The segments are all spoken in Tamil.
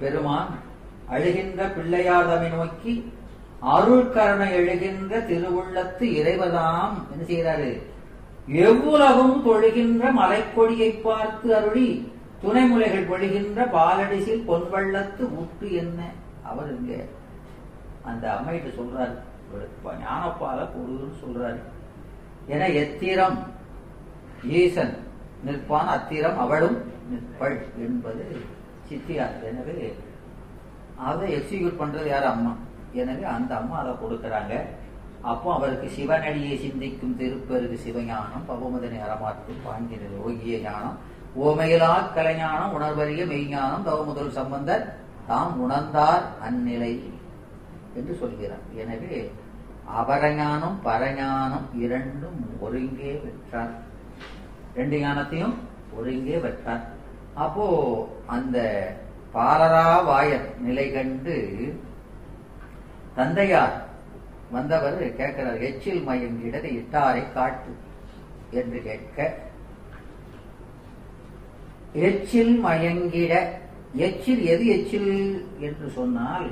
பெருமான் அழுகின்ற பிள்ளையார்தமை நோக்கி அருள்கருணை எழுகின்ற திருவுள்ளத்து இறைவதாம் என்ன செய்கிறாரு? எவ்வுலகும் தொழுகின்ற மலைக்கொடியை பார்த்து அருளி துணைமுலைகள் பொழுகின்ற பாலடிசில் பொன்வள்ளத்து முற்று என்ன? அவர் இங்க அந்த அம்மையிட்ட சொல்றாரு, ஞானப்பால பொழுதுன்னு சொல்றாரு. என எத்திரம் ஈசன் நிற்பான், அத்திரம் அவளும் நிற்பள் என்பது சித்தியார். எனவே அதை எக்ஸிக்யூட் பண்றது யார்? அம்மா. எனவே அந்த அம்மா அதை கொடுக்கறாங்க. அப்போ அவருக்கு சிவனடியை சிந்திக்கும் திருப்பெருக்கு சிவஞானம், பவமுதனை அறமாற்றும் பாங்கிற யோகிய ஞானம், ஓமையிலா கலைஞானம், உணர்வறிய மெய்ஞானம், தவமுதல் சம்பந்தர் தாம் உணர்ந்தார் அந்நிலை என்று சொல்கிறார். எனவே அபரஞானம் பரஞானம் இரண்டும் ஒருங்கே பெற்றார், ரெண்டு ஞானத்தையும் ஒருங்கே பெற்றார். அப்போ அந்த பாலராவாயர் நிலை கண்டு தந்தையார் வந்தவர் கேட்கிறார், எச்சில் மயம் இடது இட்டாரை காட்டு என்று கேட்க, எச்சில் மயங்கிட, எச்சில் எது எச்சில் என்று சொன்னால்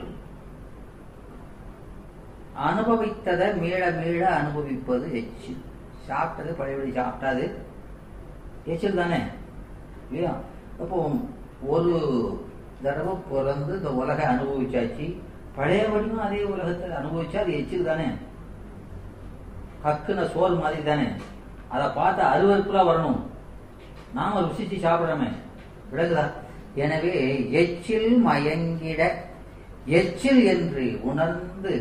அனுபவித்ததை மீள மீள அனுபவிப்பது எச்சில். சாப்பிட்டது பழையபடி சாப்பிட்டாது எச்சில் தானே இல்லையா? அப்போ ஒரு தடவை பிறந்து இந்த உலகை அனுபவிச்சாச்சு, பழையபடியும் அதே உலகத்தை அனுபவிச்சா அது எச்சில் தானே, கக்குன சோறு மாதிரி தானே. அதை பார்த்து அருவருப்புலாம் வரணும், நாம ருசிச்சு சாப்பிடறோமே, விளங்குதா? எனவே எச்சில் மயங்கிட எச்சில் என்று உணர்ந்து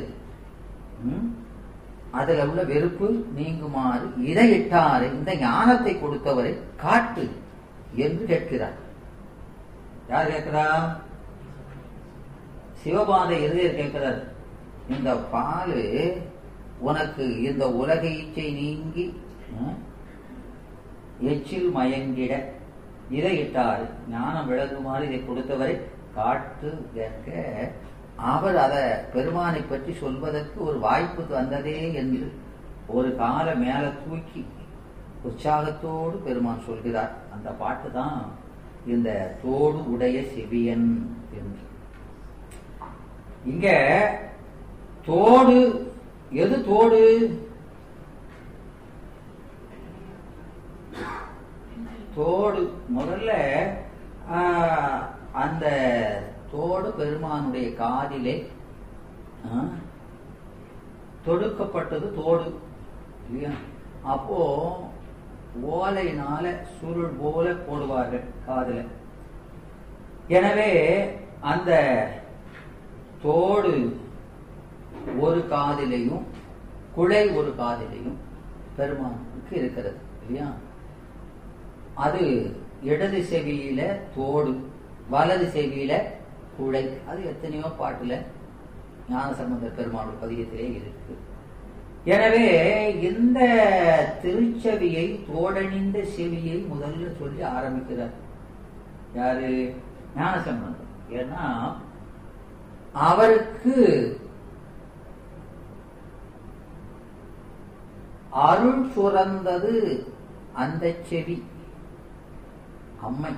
அதில் உள்ள வெறுப்பு நீங்குமாறு இதை இட்டார், இந்த ஞானத்தை கொடுத்தவரை காட்டு என்று கேட்கிறார். யார் கேட்கிறா? சிவபாத இருதயர் கேட்கிறார். இந்த பாலு உனக்கு இந்த உலக இச்சை நீங்கி எச்சில் மயங்கிட இதை இட்டார், ஞானம் விளங்குமாறு இதை கொடுத்தவரை காட்டு கேட்க, அவர் அதை பெருமானை பற்றி சொல்வதற்கு ஒரு வாய்ப்பு வந்ததே என்று ஒரு காலை மேல தூக்கி உற்சாகத்தோடு பெருமான் சொல்கிறார். அந்த பாட்டு தான் இந்த தோடு உடைய செவியன் என்று. இங்க தோடு எது? தோடு தோடு முதல்ல அந்த தோடு பெருமானுடைய காதிலே தொடுக்கப்பட்டது தோடு இல்லையா? அப்போ ஓலையினால சுருள் போல போடுவார்கள் காதில். எனவே அந்த தோடு ஒரு காதிலையும் குழை ஒரு காதிலையும் பெருமானுக்கு இருக்கிறது இல்லையா? அது இடது செவியில தோடு, வலது செவியில குழை. அது எத்தனையோ பாட்டுல ஞானசம்பந்தர் பெருமாள் பதிகத்திலே இருக்கு. எனவே இந்த திருச்செவியை, தோடணிந்த செவியை முதல்ல சொல்லி ஆரம்பிக்கிறார் யாரு? ஞானசம்பந்தர். ஏன்னா அவருக்கு அருள் சுரந்தது அந்த செவி, அம்மை.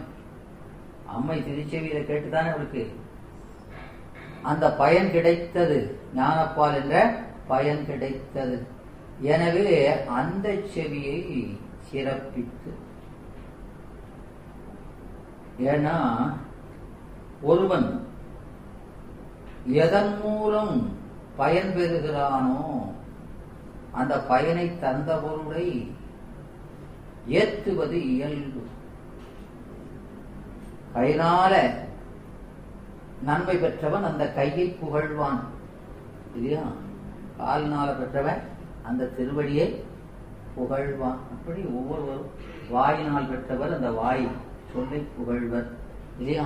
அம்மை திருச்செவியில கேட்டுதானே அவருக்கு அந்த பயன் கிடைத்தது, ஞானப்பால் என்ற பயன் கிடைத்தது. எனவே அந்த செவியை சிறப்பித்து, ஏன்னா ஒருவன் எதன் மூலம் பயன் பெறுகிறானோ அந்த பயனை தந்தவருடை ஏற்றுவது இயல்பு. கையினால நன்மை பெற்றவன் அந்த கையை புகழ்வான் இல்லையா? காலினால பெற்றவன் அந்த திருவடியை புகழ்வான். அப்படி ஒவ்வொருவரும் வாயினால் பெற்றவர் அந்த வாய் சொல்லை புகழ்வர் இல்லையா?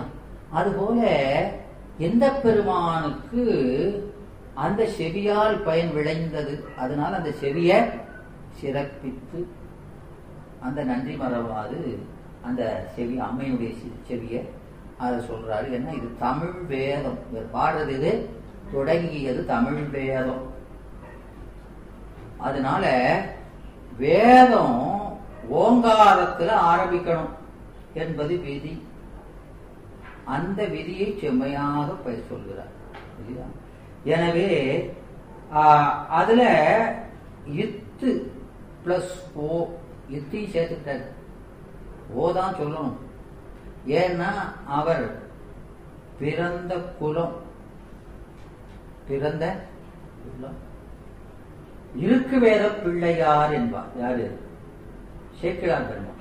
அதுபோல எந்த பெருமானுக்கு அந்த செவியால் பயன் விளைந்தது, அதனால் அந்த செவியை சிறப்பித்து அந்த நன்றி மறவாது அந்த செவி, அம்மையுடைய செவியை அதை சொல்றாரு. ஏன்னா இது தமிழ் வேதம், இவர் பாடுறது இது தொடங்கியது தமிழ் வேதம். அதனால வேதம் ஓங்காரத்துல ஆரம்பிக்கணும் என்பது விதி. அந்த விதியை செம்மையாக பயிர் சொல்கிறார். எனவே அதுல இத்து பிளஸ் ஓ, இத்தையும் சேர்த்துக்கிட்டார், ஓதான் சொல்லணும். ஏன்னா அவர் பிறந்த குலம், பிறந்த குலம் இருக்கு வேத பிள்ளையார் என்பார். யாரு? சேக்கிழார் பெருமாள்.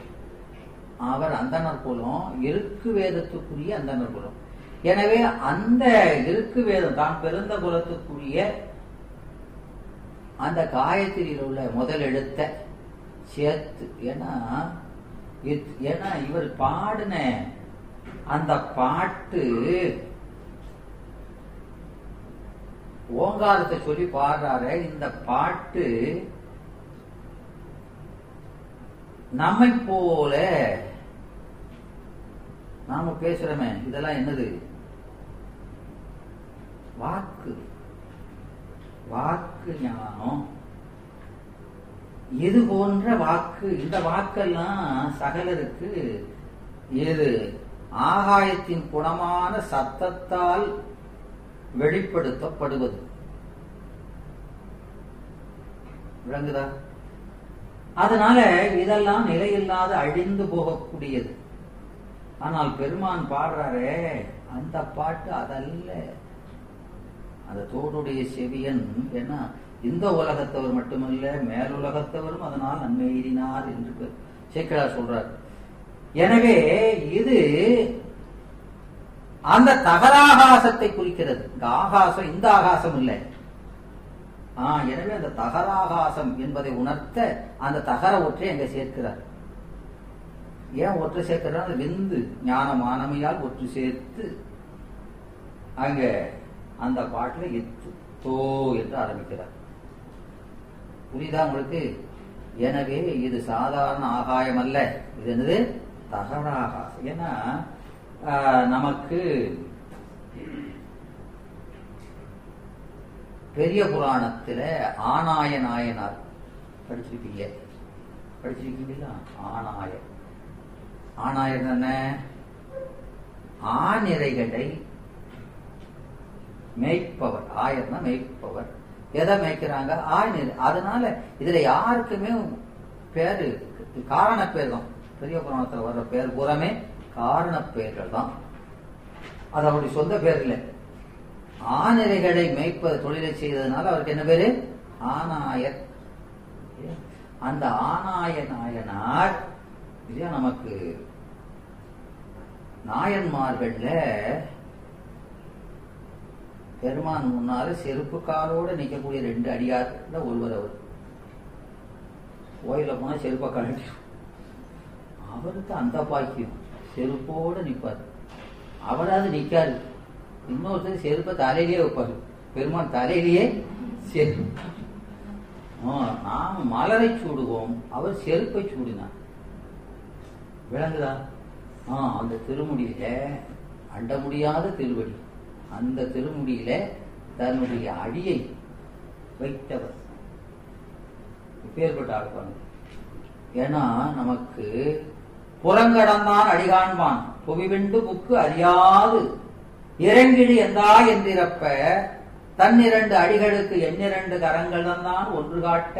அவர் அந்தனர் குலம், இருக்கு வேதத்துக்குரிய அந்தனர் குலம். எனவே அந்த இருக்கு வேதம் தான் பிறந்த குலத்துக்குரிய அந்த காயத்திரியில் உள்ள முதல் எழுத்த சேர்த்து. ஏன்னா இவர் பாடின அந்த பாட்டு ஓங்காரத்தை சொல்லி பாடுறாரு. இந்த பாட்டு நம்மை போல நாம பேசுறோமே, இதெல்லாம் என்னது? வாக்கு, வாக்கு ஞானம். இது போன்ற வாக்கு, இந்த வாக்கெல்லாம் சகலருக்கு ஏது ஆகாயத்தின் குணமான சத்தத்தால் வெளிப்படுத்தப்படுவது. விளங்குதா? அதனால இதெல்லாம் நிலையில்லாத அழிந்து போகக்கூடியது. ஆனால் பெருமான் பாடுறாரே அந்த பாட்டு அதல்ல. அந்த தோடுடைய செவியன் என்ன, இந்த உலகத்தவர் மட்டுமல்ல மேலுலகத்தவரும் அதனால் நன்மையினார் என்று சேக்கிழார் சொல்றார். எனவே இது அந்த தகராகாசத்தை குறிக்கிறது. இந்த ஆகாசம் இந்த ஆகாசம் இல்லை. எனவே அந்த தகராகாசம் என்பதை உணர்த்த அந்த தகர ஒற்றை அங்க சேர்க்கிறார். ஏன் ஒற்றை சேர்க்கிறார்? விந்து ஞானமானமையால் ஒற்று சேர்த்து அங்க அந்த பாட்டில் எத்து தோ என்று ஆரம்பிக்கிறார். புரியுதா உங்களுக்கு? எனவே இது சாதாரண ஆகாயம் அல்ல. இது என்னது? தகராகாசம். ஏன்னா நமக்கு பெரிய புராணத்துல ஆனாய நாயனார் படிச்சிருக்கீங்களா? ஆனாய ஆனாயர் என்ன? ஆநிரைகளை மேய்ப்பவர். ஆயர்னா மேய்ப்பவர். எதை மேய்க்கிறாங்க? ஆநிறை. அதனால இதுல யாருக்குமே பேரு காரண பேர் தான். பெரிய புராணத்துல வர்ற பேர் பூராமே காரண பெயர்கள் தான், அது அவருடைய சொந்த பேர் இல்லை. ஆநிரைகளை மேய்ப்பது தொழிலை செய்ததுனால அவருக்கு என்ன பேரு? ஆனாயர். அந்த ஆனாய நாயனார் நமக்கு நாயன்மார்கள்ல பெருமான் முன்னால செருப்பு காலோடு நிற்கக்கூடிய 2 அடியார் ஒருவர். அவர் கோயில போனா செருப்பை கழட்டி அவருக்கு அந்த பாக்கியம், செருப்போடு நிற்பார். அவராது நிற்காரு. இன்னொருத்தர் செருப்பை தலையிலேயே வைப்பாரு. பெருமான் தலையிலேயே செருப்பு. நாம் மலரை சூடுவோம், அவர் செருப்பை சூடினார். விளங்குதா? அந்த திருமுடியில அண்ட முடியாத திருவடி, அந்த திருமுடியில தன்னுடைய அடியை வைத்தவர். பேர்பட்ட ஆழ்வாங்க. ஏன்னா நமக்கு புறங்கடந்தான் அடிகாண்பான் புவிவெண்டு புக்கு அறியாது இறங்கிடு எந்தா என்றிறப்ப தன்னிரண்டு அடிகளுக்கு எண்ணிரண்டு கரங்கள் தான் ஒன்று காட்ட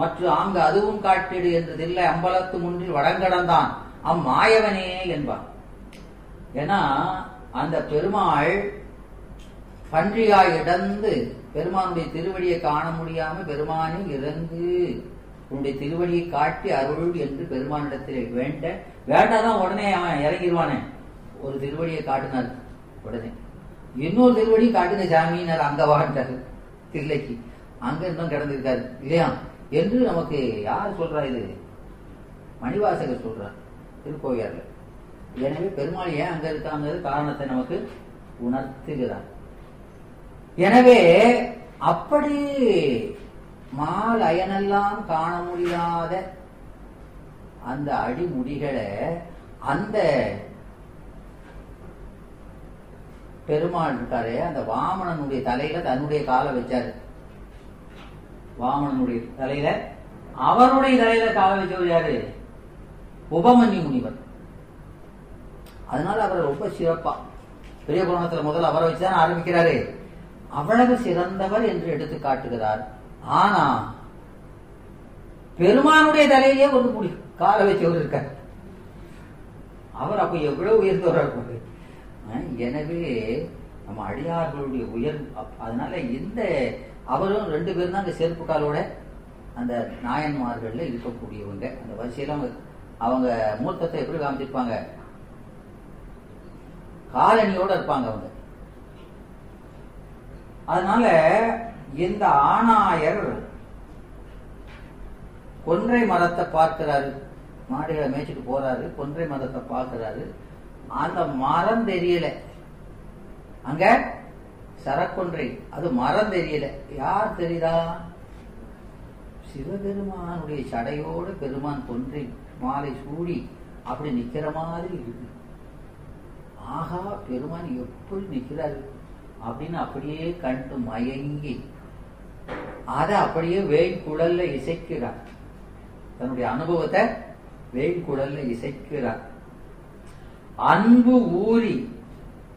மற்றும் அங்கு அதுவும் காட்டிடு என்றதில்லை அம்பலத்து முன்னில் வடங்கடந்தான் அம்மாயவனே என்பான். ஏன்னா அந்த பெருமாள் பன்றியாய் இடந்து பெருமானுடைய திருவடியை காண முடியாம பெருமானை இறந்து உன்னுடைய திருவடியை காட்டி அருள் என்று பெருமானிடத்திலே வேண்ட வேண்டாதான் உடனே அவன் இறங்கிடுவானே. ஒரு திருவடியை காட்டினார், உடனே இன்னொரு திருவடியை காட்டின சாமியினர் அங்க வாண்டார் தில்லைக்கு, அங்க இன்னும் கிடந்திருக்காரு இல்லையா என்று நமக்கு யார் சொல்றா? இது மணிவாசகர் சொல்றார் திருக்கோவியார்ல. எனவே பெருமாள் ஏன் அங்க இருக்காங்கிறது காரணத்தை நமக்கு உணர்த்துகிறார். எனவே அப்படி மால் அயனெல்லாம் காண முடியாத அந்த அடிமுடிகளை அந்த பெருமாள் இருக்காரு. அந்த வாமனனுடைய தலையில தன்னுடைய காலை வச்சாரு. வாமனனுடைய தலையில அவருடைய தலையில காலை வச்சவர் யாரு? உபமன்யு முனிவர். அதனால அவரை ரொம்ப சிறப்பா பெரிய புராணத்துல முதல் அவரை வச்சுதான் ஆரம்பிக்கிறாரு. அவ்வளவு சிறந்தவர் என்று எடுத்து காட்டுகிறார். ஆனா பெருமானுடைய தலையிலேயே ஒரு முடி காலை வச்சவர் இருக்கார். அவர் அப்ப எவ்வளவு உயர்ந்தவராக. எனவே நம்ம அடியார்களுடைய உயர். அதனால இந்த அவரும் ரெண்டு பேரும் தான் அந்த செருப்பு காலோட அந்த நாயன்மார்கள் இருக்கக்கூடியவங்க. அந்த வரிசையில அவங்க மூர்த்தத்தை எப்படி காமிச்சிருப்பாங்க, காலனியோட இருப்பாங்க அவங்க. அதனால இந்த ஆணாயர் கொன்றை மரத்தை பார்க்கிறாரு, மாடுகளை மேய்ச்சிட்டு போறாரு, கொன்றை மரத்தை பார்க்கிறாரு. அந்த மரம் தெரியல, அங்க சரக்கொன்றை, அது மரம் தெரியல. யார் தெரியுதா? சிவபெருமானுடைய சடையோடு பெருமான் கொன்றை மாலை சூடி அப்படி நிக்கிற மாதிரி இருக்கு. ஆகா, பெருமான் எப்படி நிக்கிறாரு அப்படின்னு அப்படியே கண்டு மயங்கி அதை அப்படியே வெயில் குழல்ல இசைக்கிறார். தன்னுடைய அனுபவத்தை வெயில் குழல்ல இசைக்கிறார். அன்பு ஊறி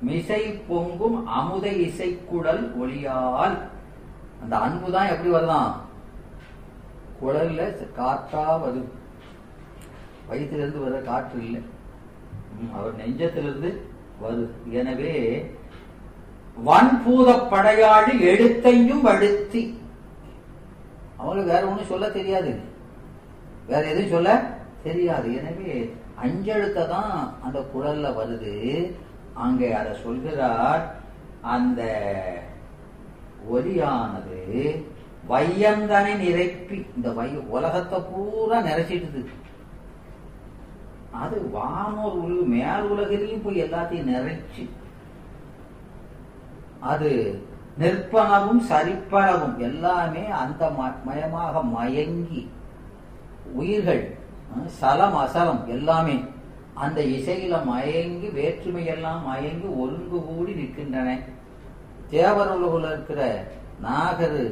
மிசை பொங்கும் அமுத இசைக்குடல் ஒளியால். அந்த அன்புதான் எப்படி வரலாம், குழல்ல காற்றா வரும். வயிற்றிலிருந்து வர காற்று இல்லை, அவர் நெஞ்சத்திலிருந்து வரும். எனவே வன்பூத படையாளி எடுத்தையும் வழுத்தி. அவங்களுக்கு வேற ஒன்றும் சொல்ல தெரியாது, வேற எதுவும் சொல்ல தெரியாது. எனவே அஞ்செழுத்த தான் அந்த குழல்ல வருது. அங்கே அதை சொல்கிறார். அந்த ஒலியானது வையந்தனை நிரப்பி இந்த உலகத்தை பூரா நிறைச்சிடுது. அது வானோர் உலகு மேல் உலகிலையும் போய் எல்லாத்தையும் நிறைச்சி அது நிற்பனவும் சரிப்பனவும் எல்லாமே அந்த மயமாக மயங்கி உயிர்கள் சலம் அசலம் எல்லாமே அந்த இசையில மயங்கி வேற்றுமையெல்லாம் மயங்கி ஒருங்கு கூடி நிற்கின்றன. தேவர் உலகுல இருக்கிற நாகரு,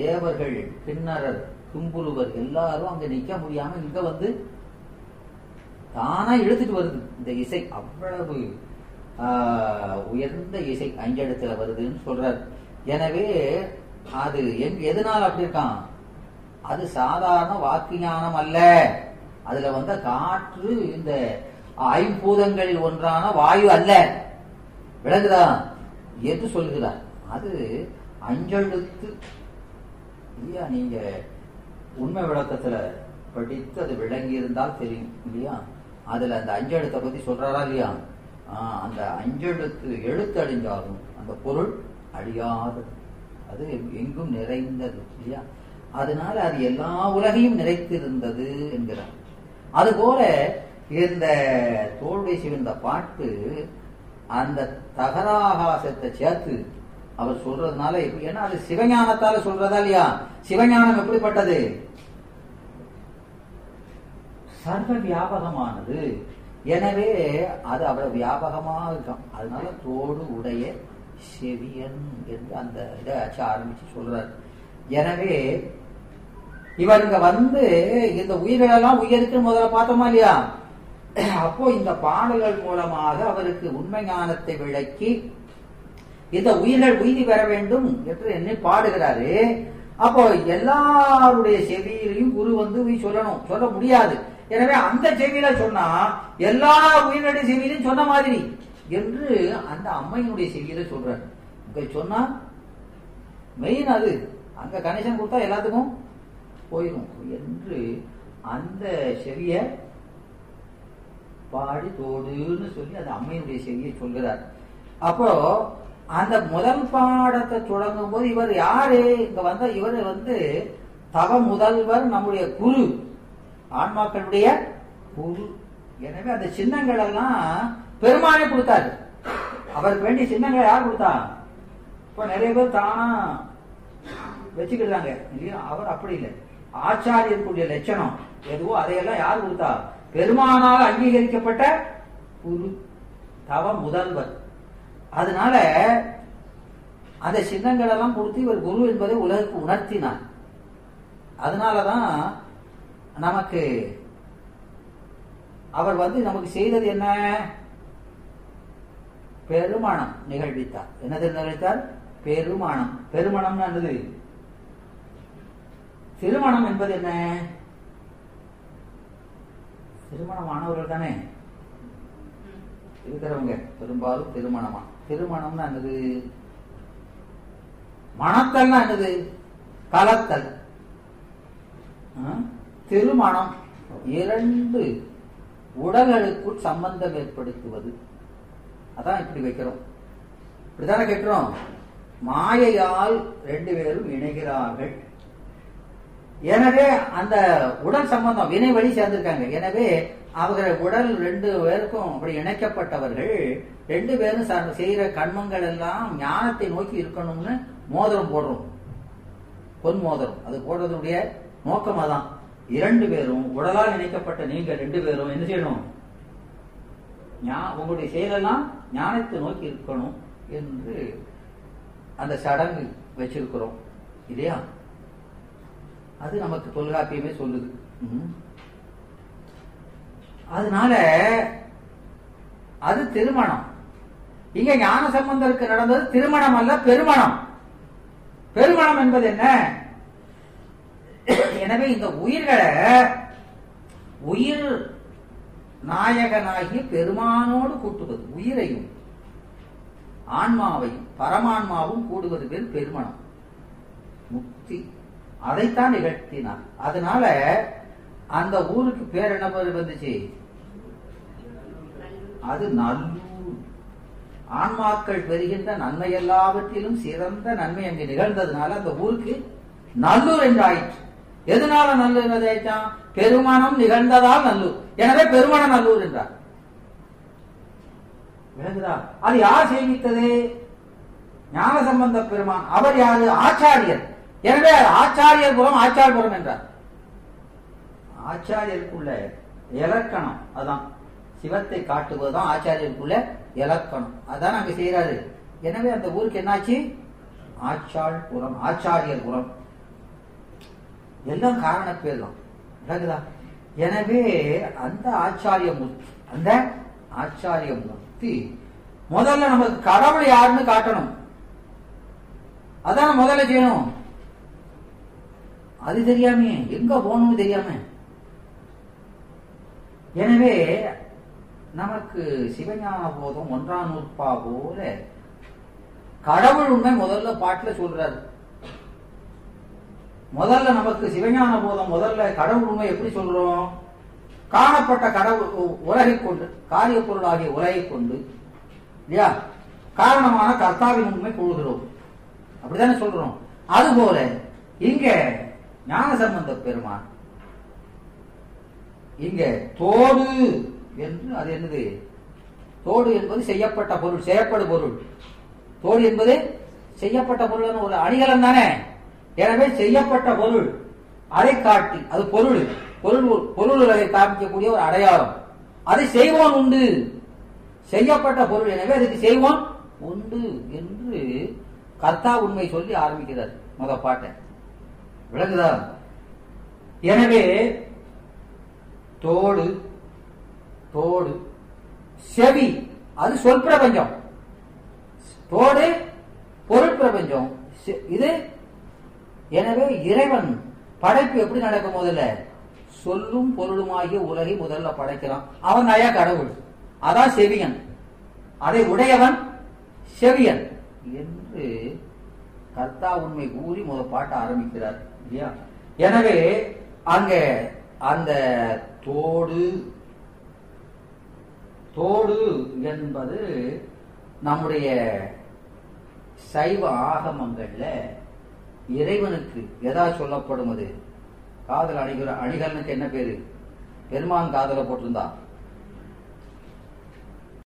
தேவர்கள், கிண்ணறர், தும்புருவர் எல்லாரும் அங்க நிக்க முடியாம இங்க வந்து தானா இழுத்துட்டு வருது இந்த இசை. அவ்வளவு உயர்ந்த இசை அஞ்செழுத்துல வருதுன்னு சொல்றார். எனவே அது எதனால அப்படி இருக்கான், அது சாதாரண வாக்கு ஞானம் அல்ல. அதுல வந்த காற்று இந்த ஐம்பூதங்களில் ஒன்றான வாயு அல்ல. விளங்குதா என்று சொல்கிறார். அது அஞ்செழுத்து இல்லையா? நீங்க உண்மை விளக்கத்துல படித்து அது விளங்கி இருந்தால் தெரியும் இல்லையா? அதுல அந்த அஞ்செழுத்தை பத்தி சொல்றாரா இல்லையா? அந்த அஞ்செழுத்து எழுத்து அழிஞ்சாலும் அந்த பொருள் அழியாதது, அது எங்கும் நிறைந்தது இல்லையா? அதனால அது எல்லா உலகையும் நிறைத்திருந்தது என்கிறார். அதுபோல இந்த தோல்வி சிவந்த பாட்டு அந்த தகராகாசத்தை சேர்த்து அவர் சொல்றதுனால எப்படி, ஏன்னா அது சிவஞானத்தால சொல்றதா இல்லையா? சிவஞானம் எப்படிப்பட்டது, சர்வ வியாபகமானது. எனவே அது அவ்வளவு வியாபகமாக இருக்கும். அதனால தோடு உடைய செவியன் என்று அந்த இதை ஆரம்பிச்சு சொல்றாரு. எனவே இவங்க வந்து இந்த உயிரெல்லாம் உயருக்கு முதல்ல பார்த்தோமா இல்லையா? அப்போ இந்த பாடல்கள் மூலமாக அவருக்கு உண்மை ஞானத்தை விளக்கி இந்த உயிர்கள் உயிரி பெற வேண்டும் என்று என்ன பாடுகிறாரு. அப்போ எல்லாருடைய செவியிலையும் குரு வந்து சொல்லணும், சொல்ல முடியாது. எனவே அந்த செவியில சொன்னா எல்லா உயிரினுடைய செவியிலும் சொன்ன மாதிரி என்று அந்த அம்மையினுடைய செவியில சொல்றாரு. இங்க சொன்னா மெயின் அது, அங்க கனெக்ஷன் கொடுத்தா எல்லாத்துக்கும் போயிடும் என்று அந்த செவிய பாடி தோடுன்னு சொல்லி அந்த அம்மையினுடைய செவியை சொல்கிறார். அப்போ அந்த முதல் பாடத்தை தொடங்கும் போது இவர் யாரு இங்க வந்த, இவர் வந்து தவ முதல்வர், நம்முடைய குரு, ஆன்மாக்களுடைய குரு. எனவே அந்த சின்னங்கள் எல்லாம் பெருமானே கொடுத்தாரு. அவருக்கு வேண்டிய சின்னங்கள் யார் கொடுத்தா? இப்ப நிறைய பேர் தானா வச்சுக்கிறாங்க இல்லையா? அவர் அப்படி இல்லை. ஆச்சாரியருக்குரிய லட்சணம் எதுவோ அதையெல்லாம் யார் கொடுத்தா? பெருமானால் அங்கீகரிக்கப்பட்ட குரு, தவ முதல்வர். அதனால அந்த சின்னங்கள் எல்லாம் கொடுத்து இவர் குரு என்பதை உலகத்துக்கு உணர்த்தினார். அதனாலதான் நமக்கு அவர் வந்து நமக்கு செய்தது என்ன, பெருமணம் நிகழ்வித்தார். என்னதில் நிகழ்த்தார்? பெருமணம். பெருமணம்னா என்னது? திருமணம் என்பது என்ன? திருமணமானவர்கள் தானே இருக்கிறவங்க பெரும்பாலும். திருமணமா? திருமணம்னா என்னது? மணத்தல்னா என்னது? கலத்தல். திருமணம் இரண்டு உடல்களுக்குள் சம்பந்தம் ஏற்படுத்துவது. அதான் இப்படி வைக்கிறோம், இப்படித்தானே கேட்கிறோம். மாயையால் ரெண்டு பேரும் இணைகிறார்கள், எனவே அந்த உடல் சம்பந்தம் வினை வழி சேர்ந்திருக்காங்க. எனவே அவர்கள் உடல் ரெண்டு பேருக்கும் அப்படி இணைக்கப்பட்டவர்கள். ரெண்டு பேரும் செய்கிற கர்மங்கள் எல்லாம் ஞானத்தை நோக்கி இருக்கணும்னு மோதிரம் போடுறோம், பொன் மோதிரம். அது போடுறதுடைய நோக்கம் அதான். இரண்டு பேரும் உடலால் இணைக்கப்பட்ட நீங்கள் ரெண்டு பேரும் என்ன செய்யணும்? உங்களுடைய செயலெல்லாம் ஞானத்தை நோக்கி இருக்கணும் என்று அந்த சடங்கு வச்சிருக்கிறோம் இல்லையா? அது நமக்கு தொல்காப்பியமே சொல்லுது. அதனால அது திருமணம். இங்க ஞான சம்பந்தருக்கு நடந்தது திருமணம் அல்ல, பெருமணம். பெருமணம் என்பது என்ன? எனவே இந்த உயிர்களை உயிர் நாயகனாகிய பெருமானோடு கூட்டுவது, உயிரையும் ஆன்மாவையும் பரமான்மாவும் கூடுவது பேர் பெருமணம், முக்தி. அதைத்தான் நிகழ்த்தினார். அதனால அந்த ஊருக்கு பேர் என்ன வந்துச்சு? அது நல்லூர். ஆன்மாக்கள் பெறுகின்ற நன்மை எல்லாவற்றிலும் சிறந்த நன்மை அங்கு நிகழ்ந்ததுனால அந்த ஊருக்கு நல்லூர் என்று ஆயிற்று. எதனால நல்லூர் என்று ஆயிட்டான்? பெருமணம் நிகழ்ந்ததால் நல்லூர். எனவே பெருமண நல்லூர் என்றார். அது யார் செய்வித்தது? ஞான சம்பந்த பெருமான். அவர் யாரு? ஆச்சாரியர். எனவே ஆச்சாரியபுரம் ஆச்சாரியபுரம் என்றார். ஆச்சாரியருக்குள்ள இலக்கணம் அதான், சிவத்தை காட்டுவதுதான் ஆச்சாரியருக்குள்ள இலக்கணம். அதான் அங்க செய்யறாரு. எனவே அந்த ஊருக்கு என்னாச்சு? ஆச்சாரியபுரம், ஆச்சாரியபுரம். எல்லாம் காரண பேர் தான். எனவே அந்த ஆச்சாரிய மூர்த்தி, அந்த ஆச்சாரிய மூர்த்தி முதல்ல நமக்கு கடவுள் யாருன்னு காட்டணும். அதான் முதல்ல செய்யணும். அது தெரியாமே, எங்க போகணும்னு தெரியாம. எனவே நமக்கு சிவஞான போதும் ஒன்றாம் நூற்பா போல கடவுள் உண்மை முதல்ல பாட்டுல சொல்றாரு. முதல்ல நமக்கு சிவஞான போதம் முதல்ல கடவுள் உண்மை எப்படி சொல்றோம்? காணப்பட்ட கடவுள் உலகை கொண்டு, காரிய பொருள் ஆகிய உலகை கொண்டு இல்லையா, காரணமான கர்த்தாவின் உண்மை கூறுகிறோம், அப்படித்தானே சொல்றோம். அதுபோல இங்க ஞான சம்பந்த பெருமான் இங்க தோடு என்று, அது என்னது? தோடு என்பது செய்யப்பட்ட பொருள், செய்யப்படும் பொருள். தோடு என்பது செய்யப்பட்ட பொருள், ஒரு அணிகலன் தானே. எனவே செய்யப்பட்ட பொருள் அதை காட்டி, அது பொருள் பொருள் பொருள் அதை காமிக்கக்கூடிய ஒரு அடையாளம். அதை செய்வோன் உண்டு, செய்யப்பட்ட பொருள், எனவே அதுக்கு செய்வோன் உண்டு என்று கர்த்தா உண்மை சொல்லி ஆரம்பிக்கிறார் முத பாட்டை. விளங்குதா? எனவே தோடு தோடு செவி, அது சொல் பிரபஞ்சம். தோடு பொருள் பிரபஞ்சம் இது. எனவே இறைவன் படைப்பு எப்படி நடக்கும்? முதல்ல சொல்லும் பொருளுமாகிய உலகை முதல்ல படைக்கிறான். அவன் தாயா கடவுள், அதான் செவியன். அதை உடையவன் செவியன் என்று கர்த்தா உண்மை கூறி முதல் பாட்ட ஆரம்பிக்கிறார். எனவே அங்க அந்த தோடு தோடு என்பது நம்முடைய சைவ ஆகமங்கள்ல இறைவனுக்கு எதா சொல்லப்படும். அது காதல் அணிகலனுக்கு என்ன பேரு? பெருமான் காதல போட்டிருந்தா